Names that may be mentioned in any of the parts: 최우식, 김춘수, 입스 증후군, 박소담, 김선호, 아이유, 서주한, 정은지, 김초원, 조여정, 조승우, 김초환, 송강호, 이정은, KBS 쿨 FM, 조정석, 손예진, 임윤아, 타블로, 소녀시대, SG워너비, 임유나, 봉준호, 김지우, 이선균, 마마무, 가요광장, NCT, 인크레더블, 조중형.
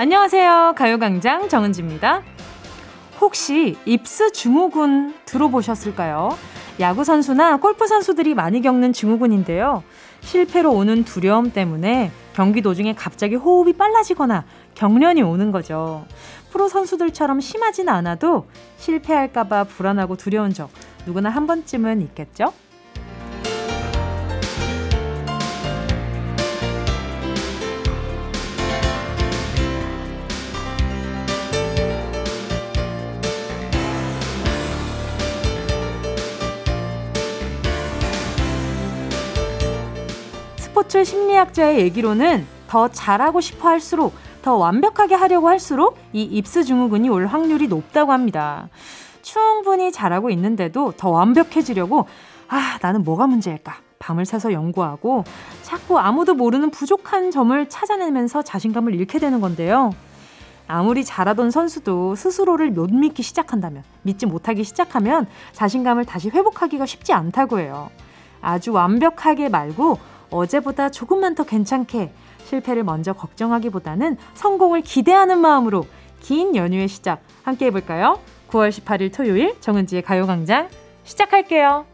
안녕하세요. 가요광장 정은지입니다. 혹시 입스 증후군 들어보셨을까요? 야구선수나 골프선수들이 많이 겪는 증후군인데요. 실패로 오는 두려움 때문에 경기 도중에 갑자기 호흡이 빨라지거나 경련이 오는 거죠. 프로 선수들처럼 심하진 않아도 실패할까봐 불안하고 두려운 적 누구나 한 번쯤은 있겠죠? 스포츠 심리학자의 얘기로는 더 잘하고 싶어 할수록, 더 완벽하게 하려고 할수록 이 입스 증후군이 올 확률이 높다고 합니다. 충분히 잘하고 있는데도 더 완벽해지려고 나는 뭐가 문제일까? 밤을 새서 연구하고 자꾸 아무도 모르는 부족한 점을 찾아내면서 자신감을 잃게 되는 건데요. 아무리 잘하던 선수도 스스로를 못 믿기 시작한다면, 믿지 못하기 시작하면 자신감을 다시 회복하기가 쉽지 않다고 해요. 아주 완벽하게 말고 어제보다 조금만 더 괜찮게, 실패를 먼저 걱정하기보다는 성공을 기대하는 마음으로 긴 연휴의 시작 함께 해볼까요? 9월 18일 토요일 정은지의 가요광장 시작할게요.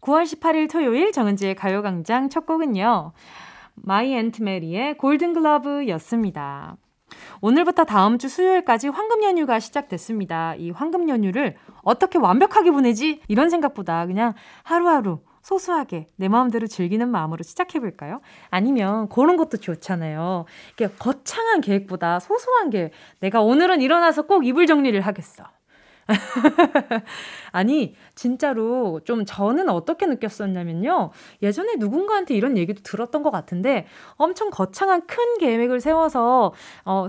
9월 18일 토요일 정은지의 가요광장 첫 곡은요, 마이 앤트 메리의 골든글러브였습니다. 오늘부터 다음 주 수요일까지 황금 연휴가 시작됐습니다. 이 황금 연휴를 어떻게 완벽하게 보내지? 이런 생각보다 그냥 하루하루 소소하게 내 마음대로 즐기는 마음으로 시작해볼까요? 아니면 그런 것도 좋잖아요. 이렇게 거창한 계획보다 소소한 계획. 내가 오늘은 일어나서 꼭 이불 정리를 하겠어. 아니 진짜로 좀 저는 어떻게 느꼈었냐면요, 예전에 누군가한테 이런 얘기도 들었던 것 같은데 엄청 거창한 큰 계획을 세워서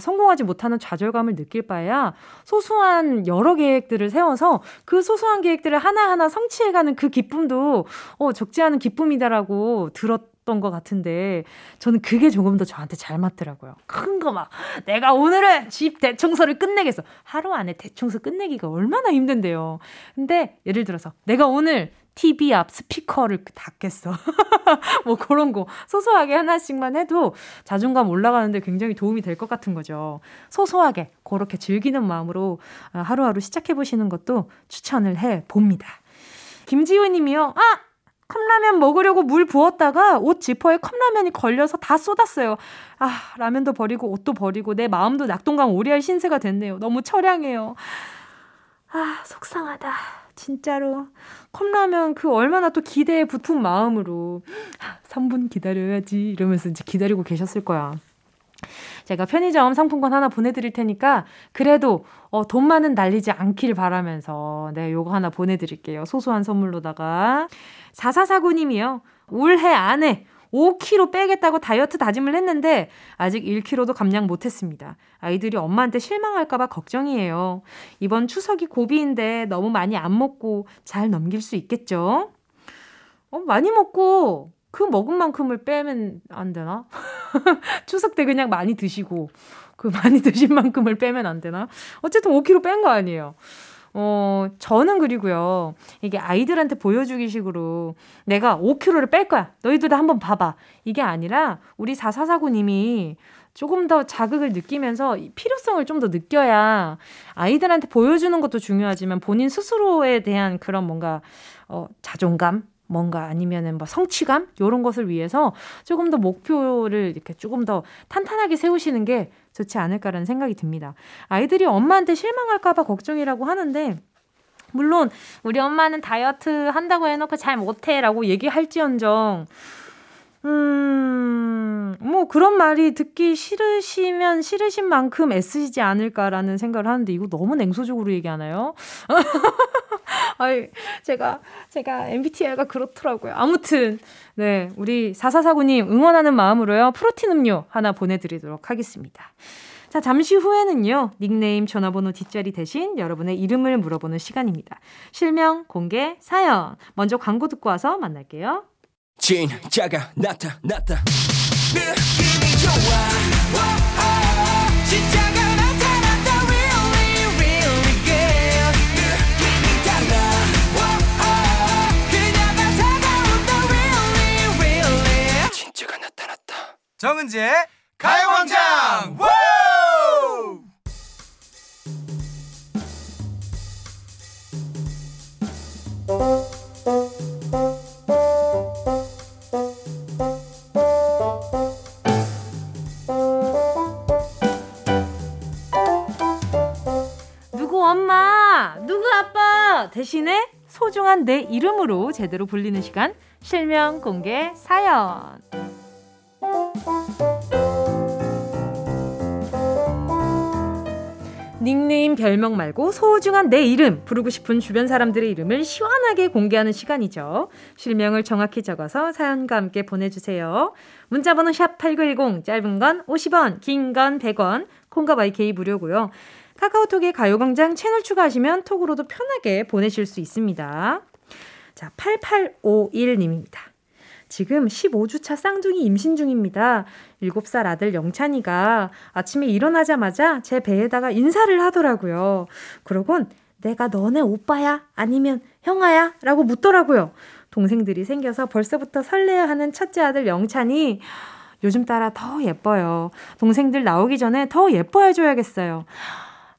성공하지 못하는 좌절감을 느낄 바에야 소소한 여러 계획들을 세워서 그 소소한 계획들을 하나하나 성취해가는 그 기쁨도 적지 않은 기쁨이다라고 들었던 것 같은데, 저는 그게 조금 더 저한테 잘 맞더라고요. 큰 거 막 내가 오늘은 집 대청소를 끝내겠어. 하루 안에 대청소 끝내기가 얼마나 힘든데요. 근데 예를 들어서 내가 오늘 TV 앞 스피커를 닫겠어. 뭐 그런 거 소소하게 하나씩만 해도 자존감 올라가는데 굉장히 도움이 될 것 같은 거죠. 소소하게 그렇게 즐기는 마음으로 하루하루 시작해보시는 것도 추천을 해봅니다. 김지우 님이요. 컵라면 먹으려고 물 부었다가 옷 지퍼에 컵라면이 걸려서 다 쏟았어요. 라면도 버리고 옷도 버리고 내 마음도 낙동강 오리알 신세가 됐네요. 너무 처량해요. 속상하다. 진짜로. 컵라면 그 얼마나 또 기대에 부푼 마음으로 3분 기다려야지 이러면서 이제 기다리고 계셨을 거야. 제가 편의점 상품권 하나 보내드릴 테니까 그래도 돈만은 날리지 않길 바라면서 요거 하나 보내드릴게요. 소소한 선물로다가. 4449님이요. 올해 안에 5kg 빼겠다고 다이어트 다짐을 했는데 아직 1kg도 감량 못했습니다. 아이들이 엄마한테 실망할까봐 걱정이에요. 이번 추석이 고비인데 너무 많이 안 먹고 잘 넘길 수 있겠죠? 많이 먹고 그 먹은 만큼을 빼면 안 되나? 추석 때 그냥 많이 드시고 그 많이 드신 만큼을 빼면 안 되나? 어쨌든 5kg 뺀 거 아니에요. 저는 그리고요, 이게 아이들한테 보여주기 식으로 내가 5kg를 뺄 거야, 너희들 다 한번 봐봐, 이게 아니라 우리 4449님이 조금 더 자극을 느끼면서 필요성을 좀 더 느껴야, 아이들한테 보여주는 것도 중요하지만 본인 스스로에 대한 그런 뭔가 자존감? 뭔가 아니면은 성취감? 이런 것을 위해서 조금 더 목표를 이렇게 조금 더 탄탄하게 세우시는 게 좋지 않을까라는 생각이 듭니다. 아이들이 엄마한테 실망할까봐 걱정이라고 하는데, 물론 우리 엄마는 다이어트 한다고 해놓고 잘 못해 라고 얘기할지언정, 그런 말이 듣기 싫으시면 싫으신 만큼 애쓰시지 않을까라는 생각을 하는데, 이거 너무 냉소적으로 얘기하나요? 제가 MBTI가 그렇더라고요. 아무튼, 우리 4449님 응원하는 마음으로요, 프로틴 음료 하나 보내드리도록 하겠습니다. 자, 잠시 후에는요, 닉네임 전화번호 뒷자리 대신 여러분의 이름을 물어보는 시간입니다. 실명, 공개, 사연. 먼저 광고 듣고 와서 만날게요. 진짜가 나타났다. 느낌이 좋아. 진짜가 나타났다. Really, really good. 느낌이 달라. 그녀가 다가온다. Really, really. 진짜가 나타났다. 정은지의 가요광장. 대신에 소중한 내 이름으로 제대로 불리는 시간, 실명 공개 사연. 닉네임 별명 말고 소중한 내 이름, 부르고 싶은 주변 사람들의 이름을 시원하게 공개하는 시간이죠. 실명을 정확히 적어서 사연과 함께 보내주세요. 문자번호 샵8910, 짧은 건 50원, 긴 건 100원, 콩과 YK 무료고요. 카카오톡에 가요광장 채널 추가하시면 톡으로도 편하게 보내실 수 있습니다. 자, 8851님입니다. 지금 15주차 쌍둥이 임신 중입니다. 7살 아들 영찬이가 아침에 일어나자마자 제 배에다가 인사를 하더라고요. 그러곤 내가 너네 오빠야? 아니면 형아야? 라고 묻더라고요. 동생들이 생겨서 벌써부터 설레어하는 첫째 아들 영찬이 요즘 따라 더 예뻐요. 동생들 나오기 전에 더 예뻐해줘야겠어요.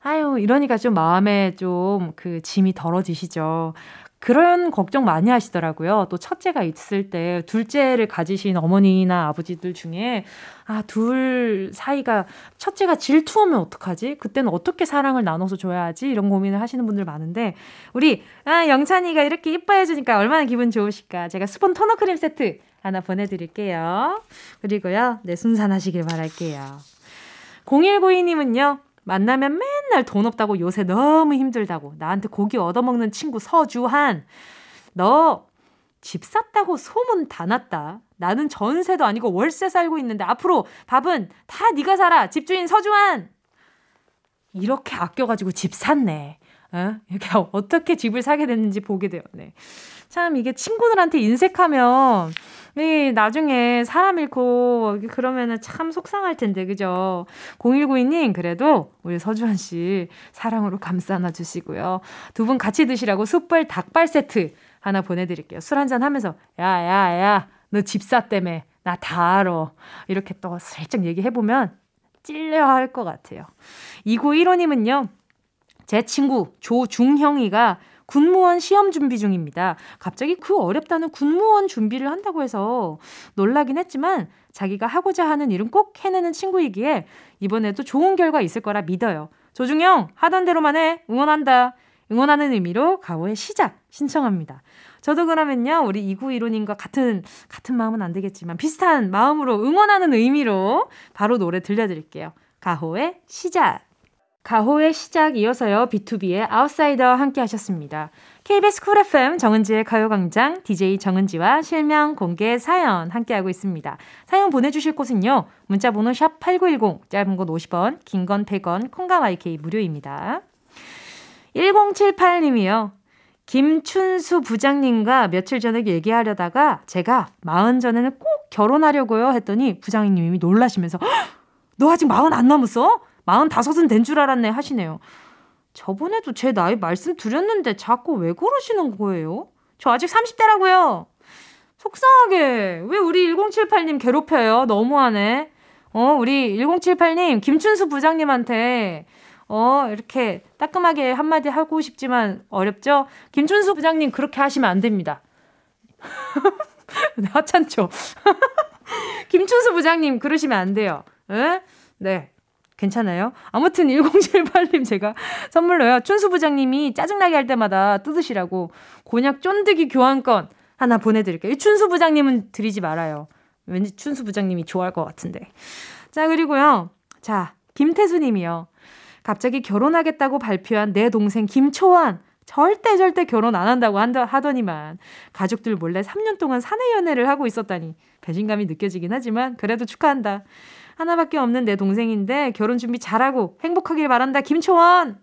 아유, 이러니까 좀 마음에 좀 그 짐이 덜어지시죠. 그런 걱정 많이 하시더라고요. 또 첫째가 있을 때 둘째를 가지신 어머니나 아버지들 중에 아, 둘 사이가 첫째가 질투하면 어떡하지? 그때는 어떻게 사랑을 나눠서 줘야 하지? 이런 고민을 하시는 분들 많은데 우리 아, 영찬이가 이렇게 이뻐해주니까 얼마나 기분 좋으실까? 제가 스폰 토너 크림 세트 하나 보내드릴게요. 그리고요, 네, 순산하시길 바랄게요. 0192님은요. 만나면 맨날 돈 없다고 요새 너무 힘들다고 나한테 고기 얻어먹는 친구 서주한, 너 집 샀다고 소문 다 났다. 나는 전세도 아니고 월세 살고 있는데 앞으로 밥은 다 네가 사라. 집주인 서주한. 이렇게 아껴가지고 집 샀네. 어? 이렇게 어떻게 집을 사게 됐는지 보게 돼요. 네. 참 이게 친구들한테 인색하면 네, 나중에 사람 잃고 그러면은 참 속상할 텐데, 그죠? 0192님, 그래도 우리 서주환 씨 사랑으로 감싸 안아 주시고요. 두 분 같이 드시라고 숯불 닭발 세트 하나 보내드릴게요. 술 한잔 하면서, 야, 너 집사 때문에 나 다 알아. 이렇게 또 살짝 얘기해보면 찔려 할 것 같아요. 2915님은요, 제 친구 조중형이가 군무원 시험 준비 중입니다. 갑자기 그 어렵다는 군무원 준비를 한다고 해서 놀라긴 했지만 자기가 하고자 하는 일은 꼭 해내는 친구이기에 이번에도 좋은 결과 있을 거라 믿어요. 조중영, 하던 대로만 해. 응원한다. 응원하는 의미로 가오의 시작 신청합니다. 저도 그러면요, 우리 2915님과 같은 마음은 안 되겠지만 비슷한 마음으로 응원하는 의미로 바로 노래 들려드릴게요. 가오의 시작. 가호의 시작 이어서요, B2B의 아웃사이더 함께 하셨습니다. KBS 쿨 FM 정은지의 가요광장, DJ 정은지와 실명 공개 사연 함께하고 있습니다. 사연 보내주실 곳은요, 문자번호 샵8910, 짧은 건 50원, 긴 건 100원, 콩과 YK 무료입니다. 1078님이요. 김춘수 부장님과 며칠 전에 얘기하려다가 제가 40 전에는 꼭 결혼하려고요 했더니 부장님이 놀라시면서 너 아직 40 안 남았어? 45은 된 줄 알았네 하시네요. 저번에도 제 나이 말씀드렸는데 자꾸 왜 그러시는 거예요? 저 아직 30대라고요. 속상하게 왜 우리 1078님 괴롭혀요? 너무하네. 우리 1078님 김춘수 부장님한테 이렇게 따끔하게 한마디 하고 싶지만 어렵죠? 김춘수 부장님 그렇게 하시면 안 됩니다. 하찮죠? 김춘수 부장님 그러시면 안 돼요. 에? 네. 괜찮아요? 아무튼 1078님 제가 선물로요, 춘수 부장님이 짜증나게 할 때마다 뜯으시라고 곤약 쫀득이 교환권 하나 보내드릴게요. 이 춘수 부장님은 드리지 말아요. 왠지 춘수 부장님이 좋아할 것 같은데. 자, 그리고요. 자, 김태수님이요. 갑자기 결혼하겠다고 발표한 내 동생 김초환. 절대 결혼 안 한다고 하더니만 가족들 몰래 3년 동안 사내연애를 하고 있었다니 배신감이 느껴지긴 하지만 그래도 축하한다. 하나밖에 없는 내 동생인데 결혼 준비 잘하고 행복하길 바란다. 김초원.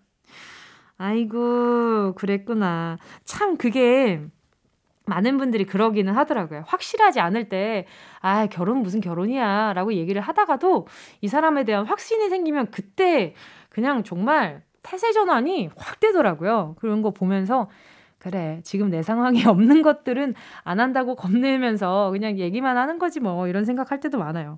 아이고, 그랬구나. 참 그게 많은 분들이 그러기는 하더라고요. 확실하지 않을 때 아, 결혼 무슨 결혼이야 라고 얘기를 하다가도 이 사람에 대한 확신이 생기면 그때 그냥 정말 태세전환이 확 되더라고요. 그런 거 보면서 그래, 지금 내 상황에 없는 것들은 안 한다고 겁내면서 그냥 얘기만 하는 거지 뭐, 이런 생각할 때도 많아요.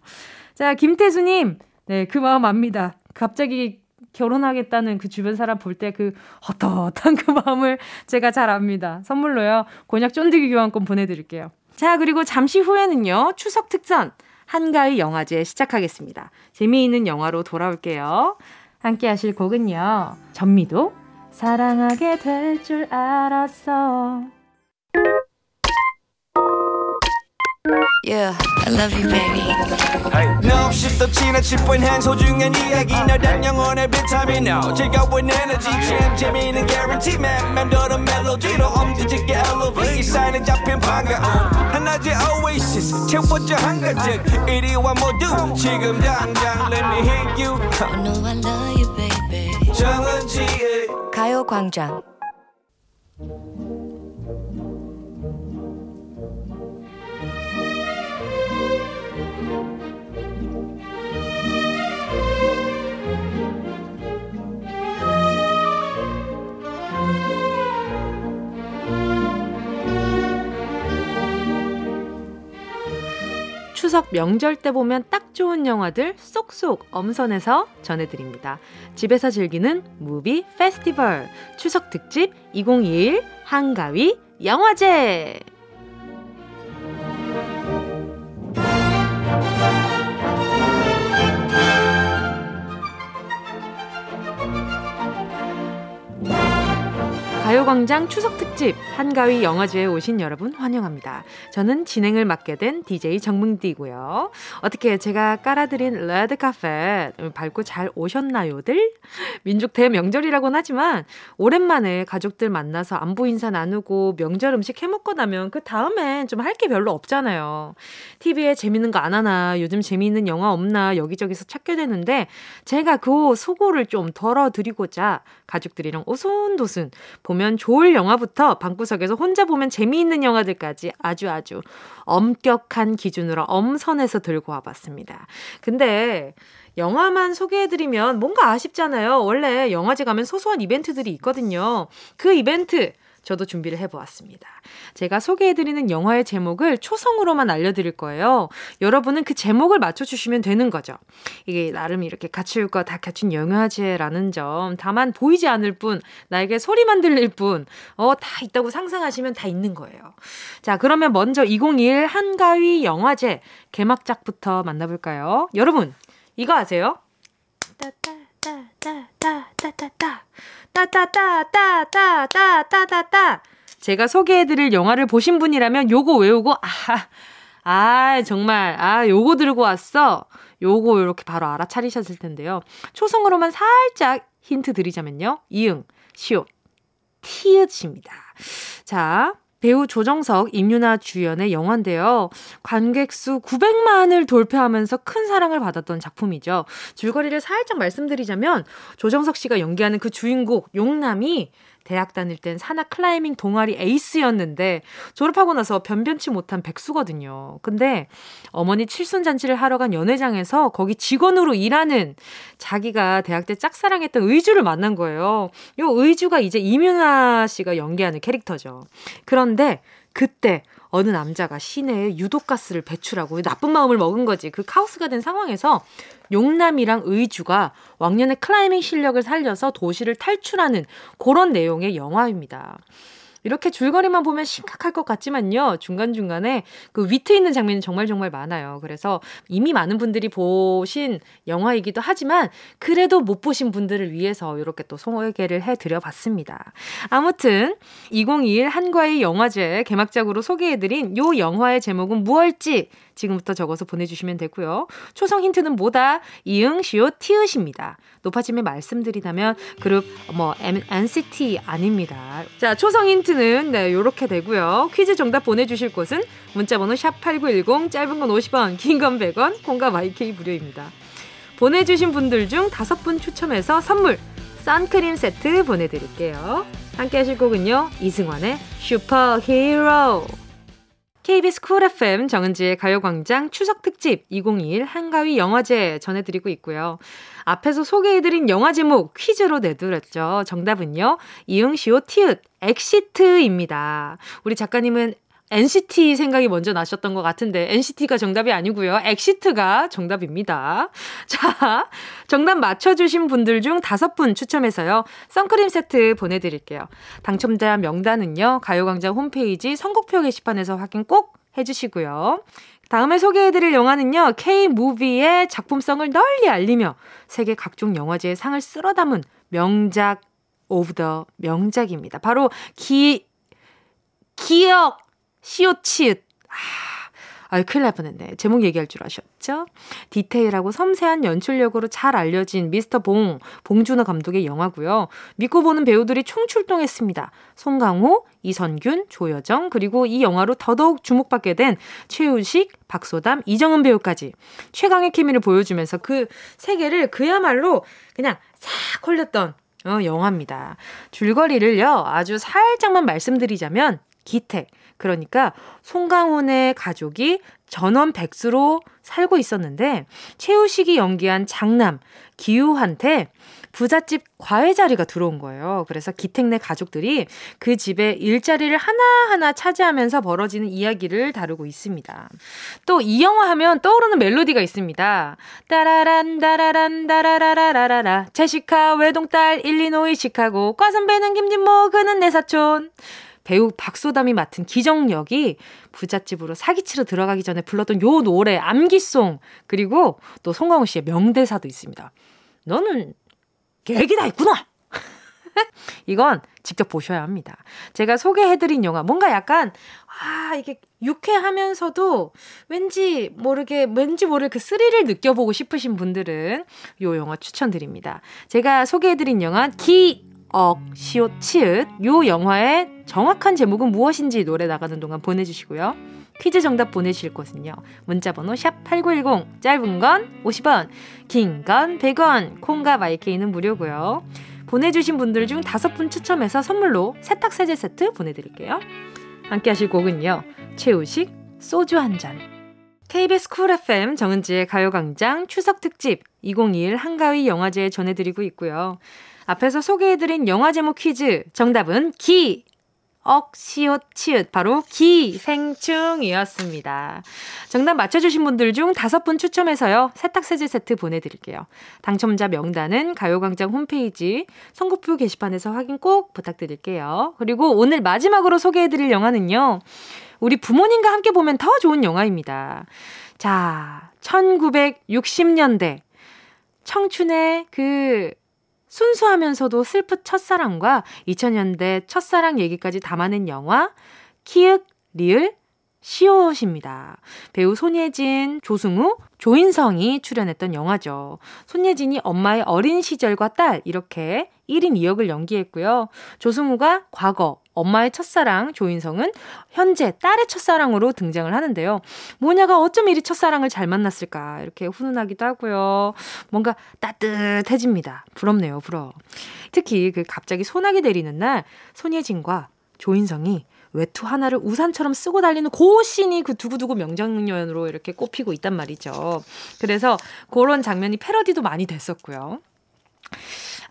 자, 김태수님, 네, 그 마음 압니다. 갑자기 결혼하겠다는 그 주변 사람 볼 때 그 헛헛한 그 마음을 제가 잘 압니다. 선물로요, 곤약 쫀득이 교환권 보내드릴게요. 자, 그리고 잠시 후에는요, 추석 특선 한가위 영화제 시작하겠습니다. 재미있는 영화로 돌아올게요. 함께 하실 곡은요, 전미도 사랑하게 될 줄 알았어. Yeah, I love you, baby. 너 없이 또 지나칠 뻔한 소중한 이야기. 너란 영혼의 비타민 O. 즐거운 에너지 잼 재미있는 guarantee. 맴도는 멜로디로 엄지짓게 LOV. 이 사인은 잡힌 반가움. 한낮의 oasis 채워져 한가득. 이리와 모두 지금 당장. Let me hit you. I know I love you, baby. 정은지의 가요광장. 추석 명절 때 보면 딱 좋은 영화들 쏙쏙 엄선해서 전해드립니다. 집에서 즐기는 무비 페스티벌 추석 특집 2021 한가위 영화제. 가요광장 추석특집 한가위 영화제에 오신 여러분 환영합니다. 저는 진행을 맡게 된 DJ 정문디고요. 어떻게 제가 깔아드린 레드카펫 밟고 잘 오셨나요들? 민족 대명절이라고는 하지만 오랜만에 가족들 만나서 안부 인사 나누고 명절 음식 해먹고 나면 그 다음엔 좀 할 게 별로 없잖아요. TV에 재밌는 거 안 하나, 요즘 재미있는 영화 없나 여기저기서 찾게 되는데 제가 그 소고를 좀 덜어드리고자 가족들이랑 오손도손 보면 좋을 영화부터 방구석에서 혼자 보면 재미있는 영화들까지 아주 엄격한 기준으로 엄선해서 들고 와봤습니다. 근데 영화만 소개해드리면 뭔가 아쉽잖아요. 원래 영화제 가면 소소한 이벤트들이 있거든요. 그 이벤트 저도 준비를 해보았습니다. 제가 소개해드리는 영화의 제목을 초성으로만 알려드릴 거예요. 여러분은 그 제목을 맞춰주시면 되는 거죠. 이게 나름 이렇게 갖출 거 다 갖춘 영화제라는 점. 다만 보이지 않을 뿐, 나에게 소리만 들릴 뿐, 다 있다고 상상하시면 다 있는 거예요. 자, 그러면 먼저 2021 한가위 영화제 개막작부터 만나볼까요? 여러분, 이거 아세요? 따따따따따따따따 따따따따따따따따. 제가 소개해드릴 영화를 보신 분이라면 요거 외우고 요거 들고 왔어. 요거 이렇게 바로 알아차리셨을 텐데요. 초성으로만 살짝 힌트 드리자면요. 이응, 시옷, 티읕입니다. 자, 배우 조정석, 임유나 주연의 영화인데요. 관객수 900만을 돌파하면서 큰 사랑을 받았던 작품이죠. 줄거리를 살짝 말씀드리자면 조정석 씨가 연기하는 그 주인공 용남이 대학 다닐 땐 산악 클라이밍 동아리 에이스였는데 졸업하고 나서 변변치 못한 백수거든요. 근데 어머니 칠순잔치를 하러 간 연회장에서 거기 직원으로 일하는 자기가 대학 때 짝사랑했던 의주를 만난 거예요. 이 의주가 이제 임윤아 씨가 연기하는 캐릭터죠. 그런데 그때 어느 남자가 시내에 유독가스를 배출하고 나쁜 마음을 먹은 거지. 그 카오스가 된 상황에서 용남이랑 의주가 왕년의 클라이밍 실력을 살려서 도시를 탈출하는 그런 내용의 영화입니다. 이렇게 줄거리만 보면 심각할 것 같지만요. 중간중간에 그 위트 있는 장면이 정말 많아요. 그래서 이미 많은 분들이 보신 영화이기도 하지만 그래도 못 보신 분들을 위해서 이렇게 또 소개를 해드려봤습니다. 아무튼 2021 한가위 영화제 개막작으로 소개해드린 요 영화의 제목은 무엇일지 지금부터 적어서 보내주시면 되고요. 초성 힌트는 뭐다? 이응, 시옷, 티읕입니다. 높아지면 말씀드리자면 그룹 NCT 아닙니다. 자, 초성 힌트는 요렇게 되고요. 퀴즈 정답 보내주실 곳은 문자번호 샵8910, 짧은 건 50원, 긴 건 100원, 콩과 YK 무료입니다. 보내주신 분들 중 5분 추첨해서 선물 선크림 세트 보내드릴게요. 함께 하실 곡은요. 이승환의 슈퍼히로. KBS 쿨 FM 정은지의 가요광장 추석특집 2021 한가위 영화제 전해드리고 있고요. 앞에서 소개해드린 영화 제목 퀴즈로 내드렸죠. 정답은요. 이응, 시옷, 티읕, 엑시트입니다. 우리 작가님은 NCT 생각이 먼저 나셨던 것 같은데 NCT가 정답이 아니고요. 엑시트가 정답입니다. 자, 정답 맞춰주신 분들 중 5분 추첨해서요. 선크림 세트 보내드릴게요. 당첨자 명단은요. 가요광장 홈페이지 선곡표 게시판에서 확인 꼭 해주시고요. 다음에 소개해드릴 영화는요. K-무비의 작품성을 널리 알리며 세계 각종 영화제의 상을 쓸어담은 명작 오브 더 명작입니다. 바로 기억 시옷치읓. 아유, 큰일 날 뻔했네. 제목 얘기할 줄 아셨죠? 디테일하고 섬세한 연출력으로 잘 알려진 미스터 봉준호 감독의 영화고요. 믿고 보는 배우들이 총출동했습니다. 송강호, 이선균, 조여정, 그리고 이 영화로 더더욱 주목받게 된 최우식, 박소담, 이정은 배우까지 최강의 케미를 보여주면서 그 세계를 그야말로 그냥 싹 홀렸던 영화입니다. 줄거리를요, 아주 살짝만 말씀드리자면 기택, 그러니까 송강훈의 가족이 전원 백수로 살고 있었는데 최우식이 연기한 장남 기우한테 부잣집 과외자리가 들어온 거예요. 그래서 기택 내 가족들이 그 집에 일자리를 하나하나 차지하면서 벌어지는 이야기를 다루고 있습니다. 또 이 영화 하면 떠오르는 멜로디가 있습니다. 따라란 따라란 따라라라라라 제시카 외동딸 일리노이 시카고 과선배는 김진모 그는 내 사촌. 배우 박소담이 맡은 기정역이 부잣집으로 사기치러 들어가기 전에 불렀던 요 노래 암기송, 그리고 또 송강호 씨의 명대사도 있습니다. 너는 계획이 다 있구나. 이건 직접 보셔야 합니다. 제가 소개해드린 영화 뭔가 약간 이게 유쾌하면서도 왠지 모를 그 스릴을 느껴보고 싶으신 분들은 요 영화 추천드립니다. 제가 소개해드린 영화 시옷치읓, 요 영화의 정확한 제목은 무엇인지 노래 나가는 동안 보내주시고요. 퀴즈 정답 보내실 곳은요, 문자번호 샵8910, 짧은 건 50원, 긴 건 100원, 콩과 마이케이는 무료고요. 보내주신 분들 중 5분 추첨해서 선물로 세탁세제 세트 보내드릴게요. 함께 하실 곡은요, 최우식 소주 한 잔. KBS 쿨 FM 정은지의 가요광장 추석특집 2021 한가위 영화제 전해드리고 있고요. 앞에서 소개해드린 영화 제목 퀴즈 정답은 기억시옷치읓, 바로 기생충이었습니다. 정답 맞춰주신 분들 중 5분 추첨해서요, 세탁세제 세트 보내드릴게요. 당첨자 명단은 가요광장 홈페이지 선고표 게시판에서 확인 꼭 부탁드릴게요. 그리고 오늘 마지막으로 소개해드릴 영화는요, 우리 부모님과 함께 보면 더 좋은 영화입니다. 자, 1960년대 청춘의 그 순수하면서도 슬픈 첫사랑과 2000년대 첫사랑 얘기까지 담아낸 영화 키읔 리을 시옷입니다. 배우 손예진, 조승우, 조인성이 출연했던 영화죠. 손예진이 엄마의 어린 시절과 딸, 이렇게 1인 2역을 연기했고요. 조승우가 과거 엄마의 첫사랑, 조인성은 현재 딸의 첫사랑으로 등장을 하는데요. 모녀가 어쩜 이리 첫사랑을 잘 만났을까, 이렇게 훈훈하기도 하고요. 뭔가 따뜻해집니다. 부럽네요, 부러워. 특히 그 갑자기 소나기 내리는 날 손예진과 조인성이 외투 하나를 우산처럼 쓰고 달리는 그 씬이 그 두고두고 명장면으로 이렇게 꼽히고 있단 말이죠. 그래서 그런 장면이 패러디도 많이 됐었고요.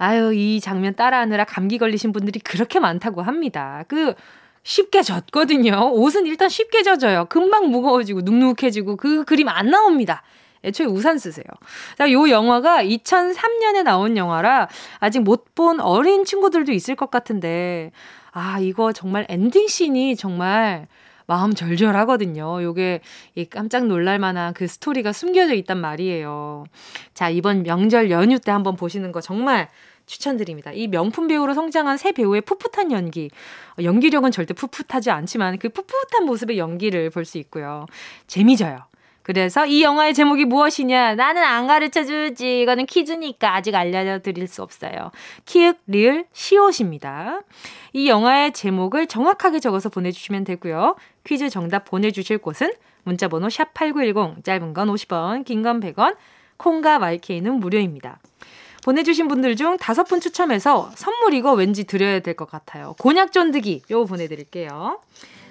아유, 이 장면 따라하느라 감기 걸리신 분들이 그렇게 많다고 합니다. 그 쉽게 젖거든요. 옷은 일단 쉽게 젖어요. 금방 무거워지고 눅눅해지고 그 그림 안 나옵니다. 애초에 우산 쓰세요. 자, 요 영화가 2003년에 나온 영화라 아직 못 본 어린 친구들도 있을 것 같은데, 이거 정말 엔딩 씬이 정말 마음 절절하거든요. 요게 이 깜짝 놀랄 만한 그 스토리가 숨겨져 있단 말이에요. 자, 이번 명절 연휴 때 한번 보시는 거 정말 추천드립니다. 이 명품 배우로 성장한 새 배우의 풋풋한 연기, 연기력은 절대 풋풋하지 않지만 그 풋풋한 모습의 연기를 볼 수 있고요. 재미져요. 그래서 이 영화의 제목이 무엇이냐? 나는 안 가르쳐주지. 이거는 퀴즈니까 아직 알려드릴 수 없어요. 키읔, 리을, 시옷입니다. 이 영화의 제목을 정확하게 적어서 보내주시면 되고요. 퀴즈 정답 보내주실 곳은 문자번호 샵8910, 짧은 건 50원, 긴 건 100원, 콩과 마이케이는 무료입니다. 보내주신 분들 중 5분 추첨해서 선물 이거 왠지 드려야 될 것 같아요. 곤약 쫀득이 요거 보내드릴게요.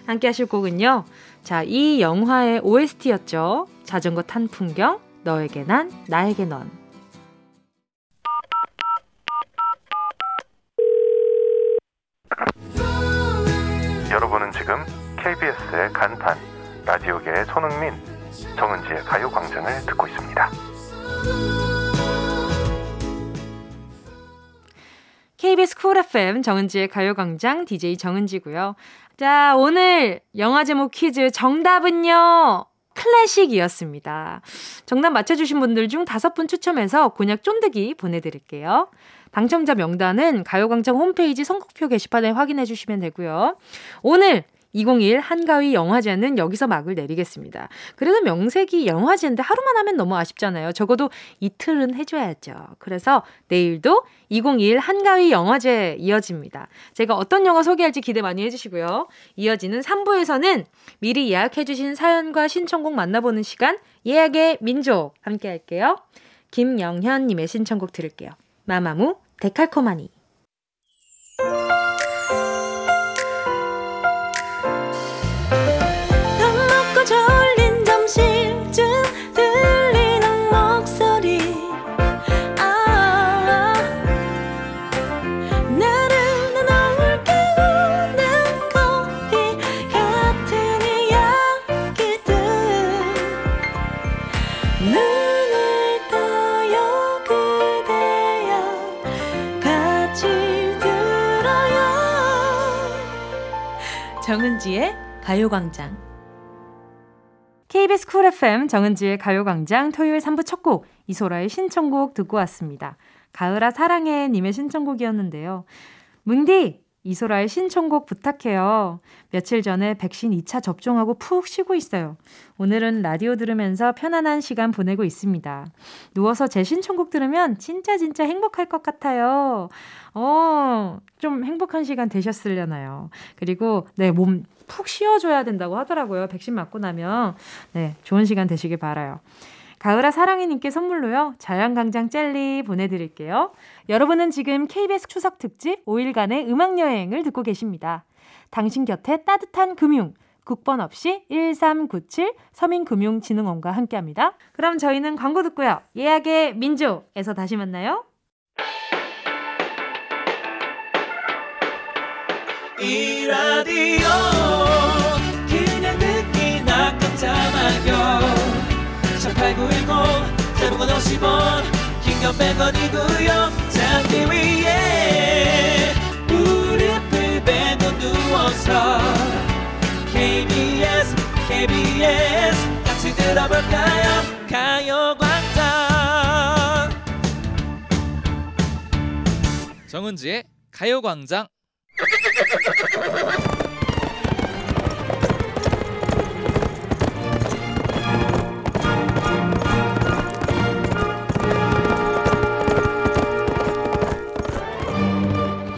함께 하실 곡은요, 자, 이 영화의 OST였죠. 자전거 탄 풍경, 너에게 난, 나에게 넌. 여러분은 지금 KBS의 간판, 라디오계의 손흥민, 정은지의 가요광장을 듣고 있습니다. KBS 쿨 FM 정은지의 가요광장 DJ 정은지고요. 자, 오늘 영화 제목 퀴즈 정답은요, 클래식이었습니다. 정답 맞춰주신 분들 중 5분 추첨해서 곤약 쫀득이 보내드릴게요. 당첨자 명단은 가요광장 홈페이지 선곡표 게시판에 확인해 주시면 되고요. 오늘 2021 한가위 영화제는 여기서 막을 내리겠습니다. 그래도 명색이 영화제인데 하루만 하면 너무 아쉽잖아요. 적어도 이틀은 해줘야죠. 그래서 내일도 2021 한가위 영화제 이어집니다. 제가 어떤 영화 소개할지 기대 많이 해주시고요. 이어지는 3부에서는 미리 예약해주신 사연과 신청곡 만나보는 시간 예약의 민족 함께 할게요. 김영현님의 신청곡 들을게요. 마마무 데칼코마니. 정은지의 가요광장. KBS 쿨 FM 정은지의 가요광장 토요일 3부 첫 곡 이소라의 신청곡 듣고 왔습니다. 가을아 사랑해 님의 신청곡이었는데요. 뭉디 이소라의 신청곡 부탁해요. 며칠 전에 백신 2차 접종하고 푹 쉬고 있어요. 오늘은 라디오 들으면서 편안한 시간 보내고 있습니다. 누워서 제 신청곡 들으면 진짜 행복할 것 같아요. 좀 행복한 시간 되셨으려나요? 그리고 네, 몸 푹 쉬어줘야 된다고 하더라고요. 백신 맞고 나면. 네, 좋은 시간 되시길 바라요. 가을아 사랑해님께 선물로요. 자양강장 젤리 보내드릴게요. 여러분은 지금 KBS 추석 특집 5일간의 음악여행을 듣고 계십니다. 당신 곁에 따뜻한 금융, 국번 없이 1397 서민금융진흥원과 함께합니다. 그럼 저희는 광고 듣고요. 예약의 민족에서 다시 만나요. 이 라디오 그냥 듣기나 깜짝마요 18910 대목원 50원 긴건 100원이고요 잠기 위에 무릎을 베고 누워서 KBS 같이 들어볼까요 가요광장 정은지의 가요광장.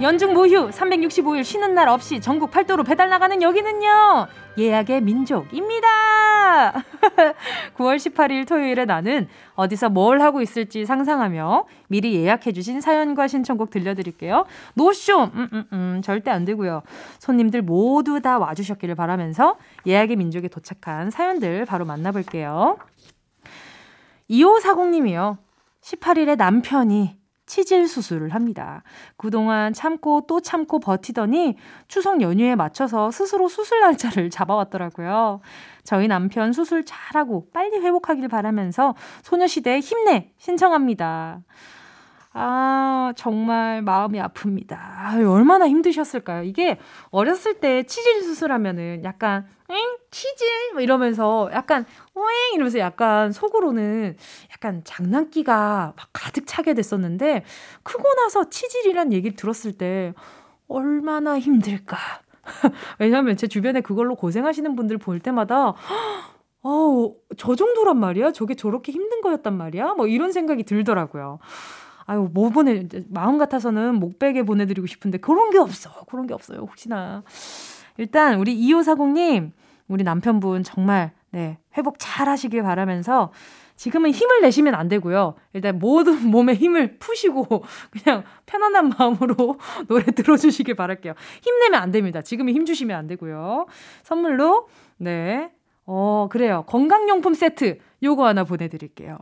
연중 모휴 365일 쉬는 날 없이 전국 팔도로 배달 나가는 여기는요. 예약의 민족입니다. 9월 18일 토요일에 나는 어디서 뭘 하고 있을지 상상하며 미리 예약해주신 사연과 신청곡 들려드릴게요. 노쇼! 절대 안 되고요. 손님들 모두 다 와주셨기를 바라면서 예약의 민족에 도착한 사연들 바로 만나볼게요. 2540님이요. 18일에 남편이 치질 수술을 합니다. 그동안 참고 또 참고 버티더니 추석 연휴에 맞춰서 스스로 수술 날짜를 잡아왔더라고요. 저희 남편 수술 잘하고 빨리 회복하길 바라면서 소녀시대 힘내 신청합니다. 아, 정말 마음이 아픕니다. 아유, 얼마나 힘드셨을까요? 이게 어렸을 때 치질 수술하면은 약간 치질 뭐 이러면서 약간 이러면서 약간 속으로는 약간 장난기가 막 가득 차게 됐었는데 크고 나서 치질이란 얘기를 들었을 때 얼마나 힘들까. 왜냐하면 제 주변에 그걸로 고생하시는 분들 볼 때마다 저 정도란 말이야? 저게 저렇게 힘든 거였단 말이야? 뭐 이런 생각이 들더라고요. 아유, 마음 같아서는 목베개 보내드리고 싶은데 그런 게 없어요. 혹시나. 일단 우리 2540님, 우리 남편분 정말 네, 회복 잘 하시길 바라면서 지금은 힘을 내시면 안 되고요. 일단 모든 몸에 힘을 푸시고 그냥 편안한 마음으로 노래 들어주시길 바랄게요. 힘내면 안 됩니다. 지금은 힘 주시면 안 되고요. 선물로 네, 그래요. 건강용품 세트 요거 하나 보내드릴게요.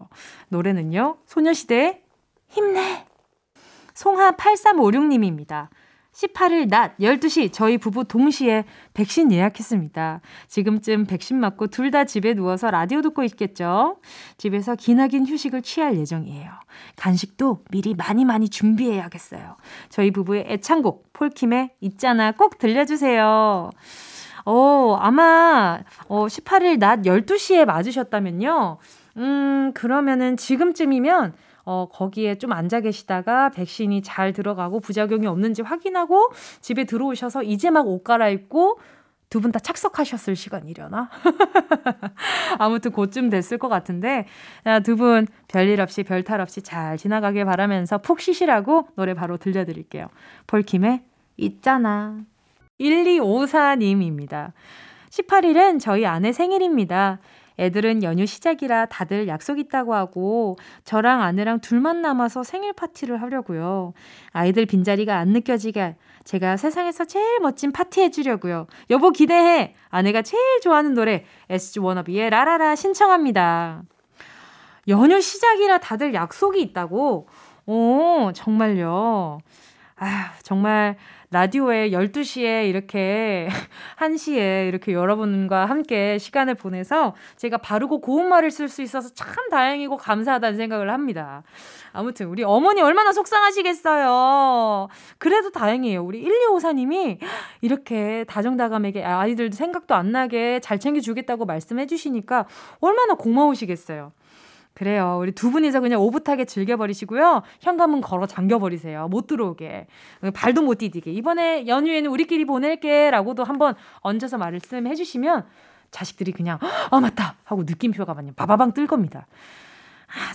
노래는요. 소녀시대의 힘내. 송하 8356님입니다. 18일 낮 12시 저희 부부 동시에 백신 예약했습니다. 지금쯤 백신 맞고 둘 다 집에 누워서 라디오 듣고 있겠죠. 집에서 기나긴 휴식을 취할 예정이에요. 간식도 미리 많이 준비해야겠어요. 저희 부부의 애창곡 폴킴의 있잖아 꼭 들려주세요. 아마 18일 낮 12시에 맞으셨다면요. 그러면은 지금쯤이면 거기에 좀 앉아 계시다가 백신이 잘 들어가고 부작용이 없는지 확인하고 집에 들어오셔서 이제 막 옷 갈아입고 두 분 다 착석하셨을 시간이려나? 아무튼 그쯤 됐을 것 같은데 두 분 별일 없이 별탈 없이 잘 지나가길 바라면서 푹 쉬시라고 노래 바로 들려드릴게요. 폴킴의 있잖아. 1254님입니다. 18일은 저희 아내 생일입니다. 애들은 연휴 시작이라 다들 약속 있다고 하고 저랑 아내랑 둘만 남아서 생일 파티를 하려고요. 아이들 빈자리가 안 느껴지게 제가 세상에서 제일 멋진 파티 해주려고요. 여보 기대해! 아내가 제일 좋아하는 노래 SG워너비의 라라라 신청합니다. 연휴 시작이라 다들 약속이 있다고? 오 정말요. 정말 라디오에 12시에 이렇게 1시에 이렇게 여러분과 함께 시간을 보내서 제가 바르고 고운 말을 쓸 수 있어서 참 다행이고 감사하다는 생각을 합니다. 아무튼 우리 어머니 얼마나 속상하시겠어요. 그래도 다행이에요. 우리 1254님이 이렇게 다정다감하게 아이들도 생각도 안 나게 잘 챙겨주겠다고 말씀해 주시니까 얼마나 고마우시겠어요. 그래요. 우리 두 분이서 그냥 오붓하게 즐겨버리시고요. 현관문 걸어 잠겨버리세요. 못 들어오게. 발도 못 디디게. 이번에 연휴에는 우리끼리 보낼게 라고도 한번 얹어서 말씀해 주시면 자식들이 그냥 맞다 하고 느낌표가 그냥 바바방 뜰 겁니다.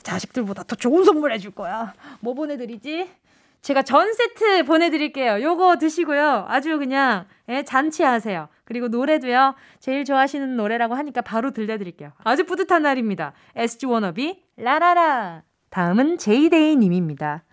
자식들보다 더 좋은 선물 해줄 거야. 뭐 보내드리지? 제가 전 세트 보내드릴게요. 요거 드시고요. 아주 그냥 잔치하세요. 그리고 노래도요. 제일 좋아하시는 노래라고 하니까 바로 들려드릴게요. 아주 뿌듯한 날입니다. SG워너비 라라라. 다음은 제이데이님입니다.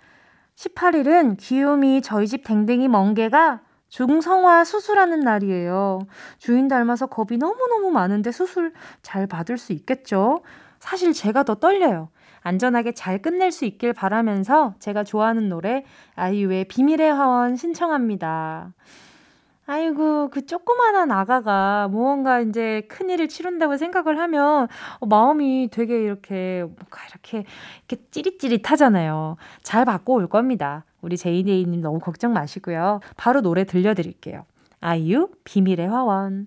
18일은 귀요미 저희 집 댕댕이 멍게가 중성화 수술하는 날이에요. 주인 닮아서 겁이 너무너무 많은데 수술 잘 받을 수 있겠죠? 사실 제가 더 떨려요. 안전하게 잘 끝낼 수 있길 바라면서 제가 좋아하는 노래 아이유의 비밀의 화원 신청합니다. 아이고 그 조그만한 아가가 무언가 이제 큰일을 치른다고 생각을 하면 마음이 되게 이렇게 뭔가 이렇게 찌릿찌릿하잖아요. 잘 받고 올 겁니다. 우리 제이데이님 너무 걱정 마시고요. 바로 노래 들려드릴게요. 아이유 비밀의 화원.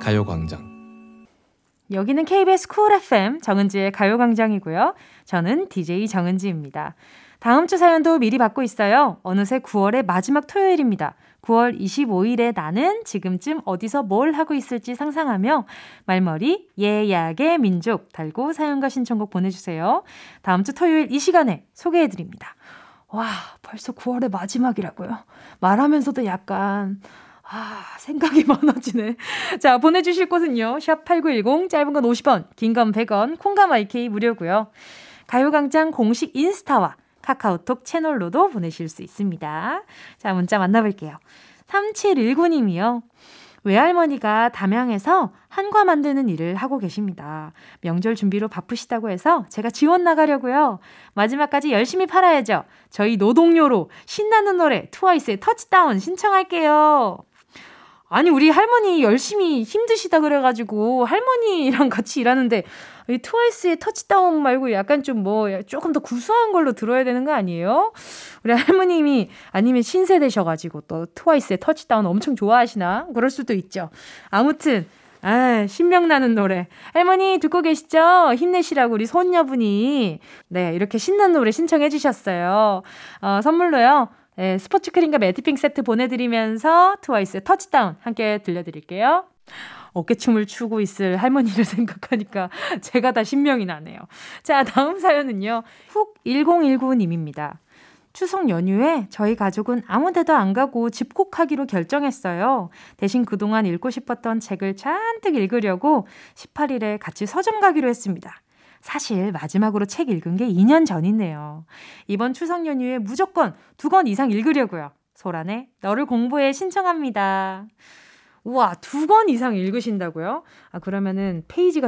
가요광장. 여기는 KBS 쿨 FM 정은지의 가요광장이고요. 저는 DJ 정은지입니다. 다음 주 사연도 미리 받고 있어요. 어느새 9월의 마지막 토요일입니다. 9월 25일에 나는 지금쯤 어디서 뭘 하고 있을지 상상하며 말머리 예약의 민족 달고 사연과 신청곡 보내주세요. 다음 주 토요일 이 시간에 소개해드립니다. 와, 벌써 9월의 마지막이라고요. 말하면서도 약간... 생각이 많아지네. 자, 보내주실 곳은요. 샵8910 짧은 건 50원, 긴 건 100원, 콩감 IK 무료고요. 가요광장 공식 인스타와 카카오톡 채널로도 보내실 수 있습니다. 자, 문자 만나볼게요. 3719님이요. 외할머니가 담양에서 한과 만드는 일을 하고 계십니다. 명절 준비로 바쁘시다고 해서 제가 지원 나가려고요. 마지막까지 열심히 팔아야죠. 저희 노동요로 신나는 노래 트와이스의 터치다운 신청할게요. 아니 우리 할머니 열심히 힘드시다 그래가지고 할머니랑 같이 일하는데 이 트와이스의 터치다운 말고 약간 좀 뭐 조금 더 구수한 걸로 들어야 되는 거 아니에요? 우리 할머님이 아니면 신세대셔가지고 또 트와이스의 터치다운 엄청 좋아하시나? 그럴 수도 있죠. 아무튼 신명나는 노래 할머니 듣고 계시죠? 힘내시라고 우리 손녀분이 네 이렇게 신나는 노래 신청해 주셨어요. 선물로요. 네, 스포츠 크림과 매트핑 세트 보내드리면서 트와이스의 터치다운 함께 들려드릴게요. 어깨춤을 추고 있을 할머니를 생각하니까 제가 다 신명이 나네요. 자, 다음 사연은요. 훅 1019님입니다. 추석 연휴에 저희 가족은 아무 데도 안 가고 집콕하기로 결정했어요. 대신 그동안 읽고 싶었던 책을 잔뜩 읽으려고 18일에 같이 서점 가기로 했습니다. 사실 마지막으로 책 읽은 게 2년 전이네요. 이번 추석 연휴에 무조건 2권 이상 읽으려고요. 소란의 너를 공부해 신청합니다. 우와, 2권 이상 읽으신다고요? 아, 그러면은 페이지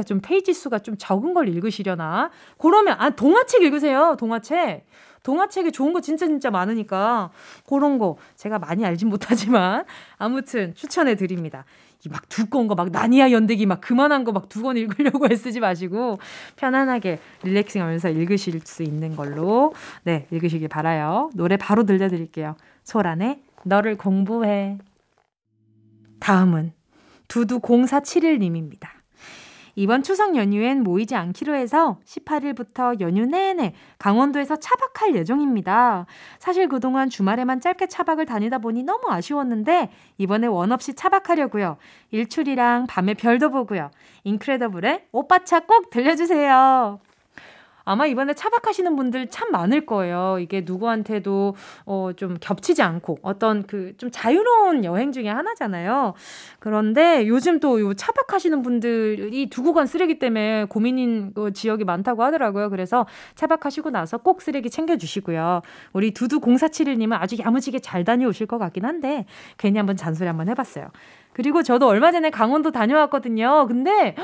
수가 좀 적은 걸 읽으시려나? 그러면 동화책 읽으세요. 동화책에 좋은 거 진짜 많으니까 그런 거 제가 많이 알진 못하지만 아무튼 추천해 드립니다. 이 막 두꺼운 거 막 나니아 연대기 막 그만한 거 막 2권 읽으려고 애쓰지 마시고 편안하게 릴렉싱하면서 읽으실 수 있는 걸로 네 읽으시길 바라요. 노래 바로 들려드릴게요. 소란의 너를 공부해. 다음은 두두0471님입니다. 이번 추석 연휴엔 모이지 않기로 해서 18일부터 연휴 내내 강원도에서 차박할 예정입니다. 사실 그동안 주말에만 짧게 차박을 다니다 보니 너무 아쉬웠는데 이번에 원 없이 차박하려고요. 일출이랑 밤에 별도 보고요. 인크레더블의 오빠차 꼭 들려주세요. 아마 이번에 차박하시는 분들 참 많을 거예요. 이게 누구한테도 좀 겹치지 않고 어떤 그 좀 자유로운 여행 중에 하나잖아요. 그런데 요즘 또 요 차박하시는 분들이 두고 간 쓰레기 때문에 고민인 지역이 많다고 하더라고요. 그래서 차박하시고 나서 꼭 쓰레기 챙겨주시고요. 우리 두두0471님은 아주 야무지게 잘 다녀오실 것 같긴 한데 괜히 한번 잔소리 한번 해봤어요. 그리고 저도 얼마 전에 강원도 다녀왔거든요. 근데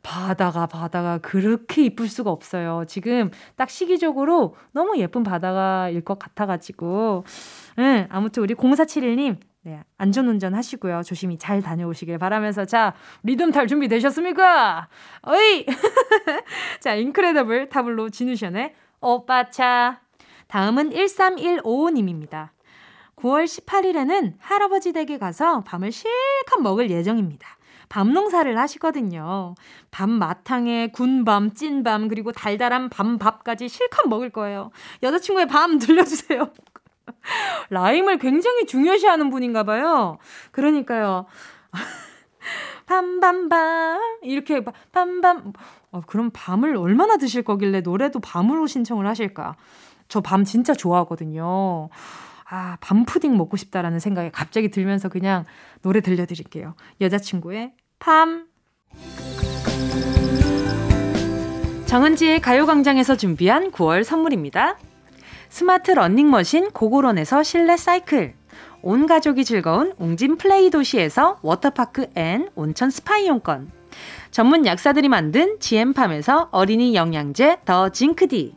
바다가 그렇게 이쁠 수가 없어요. 지금 딱 시기적으로 너무 예쁜 바다가일 것 같아가지고 네, 아무튼 우리 0471님 네, 안전운전 하시고요. 조심히 잘 다녀오시길 바라면서 자 리듬 탈 준비 되셨습니까? 어이! 자 인크레더블 타블로 진우션의 오빠차. 다음은 13155님입니다. 9월 18일에는 할아버지 댁에 가서 밤을 실컷 먹을 예정입니다. 밤농사를 하시거든요. 밤마탕에 군밤, 찐밤, 그리고 달달한 밤밥까지 실컷 먹을 거예요. 여자친구의 밤 들려주세요. 라임을 굉장히 중요시하는 분인가 봐요. 그러니까요. 밤밤밤 이렇게 밤밤 그럼 밤을 얼마나 드실 거길래 노래도 밤으로 신청을 하실까? 저 밤 진짜 좋아하거든요. 아, 밤푸딩 먹고 싶다라는 생각이 갑자기 들면서 그냥 노래 들려드릴게요. 여자친구의 밤. 정은지의 가요광장에서 준비한 9월 선물입니다. 스마트 러닝머신 고고런에서 실내 사이클, 온 가족이 즐거운 웅진 플레이 도시에서 워터파크 앤 온천 스파이용권, 전문 약사들이 만든 GM팜에서 어린이 영양제 더 징크디,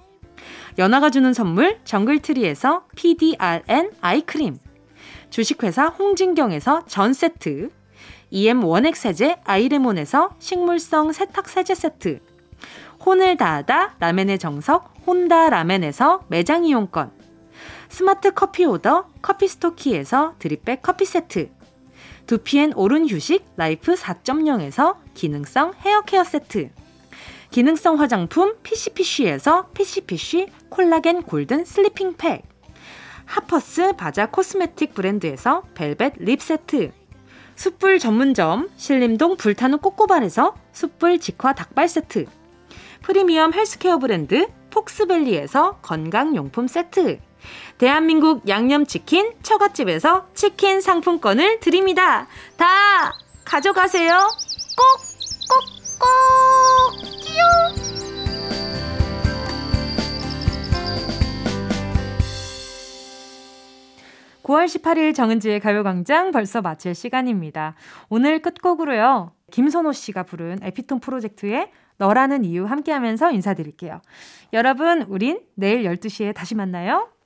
연아가 주는 선물 정글트리에서 PDRN 아이크림, 주식회사 홍진경에서 전세트, EM 원액세제 아이레몬에서 식물성 세탁세제 세트, 혼을 다하다 라멘의 정석 혼다 라멘에서 매장 이용권, 스마트 커피 오더 커피스토키에서 드립백 커피 세트, 두피엔 오른 휴식 라이프 4.0에서 기능성 헤어케어 세트, 기능성 화장품 PCPC에서 PCPC 콜라겐 골든 슬리핑 팩, 하퍼스 바자 코스메틱 브랜드에서 벨벳 립 세트, 숯불 전문점 신림동 불타는 꼬꼬발에서 숯불 직화 닭발 세트, 프리미엄 헬스케어 브랜드 폭스밸리에서 건강용품 세트, 대한민국 양념치킨 처갓집에서 치킨 상품권을 드립니다. 다 가져가세요. 꼭 끼요. 띠용. 9월 18일 정은지의 가요광장 벌써 마칠 시간입니다. 오늘 끝곡으로요. 김선호 씨가 부른 에피톤 프로젝트의 너라는 이유 함께하면서 인사드릴게요. 여러분, 우린 내일 12시에 다시 만나요.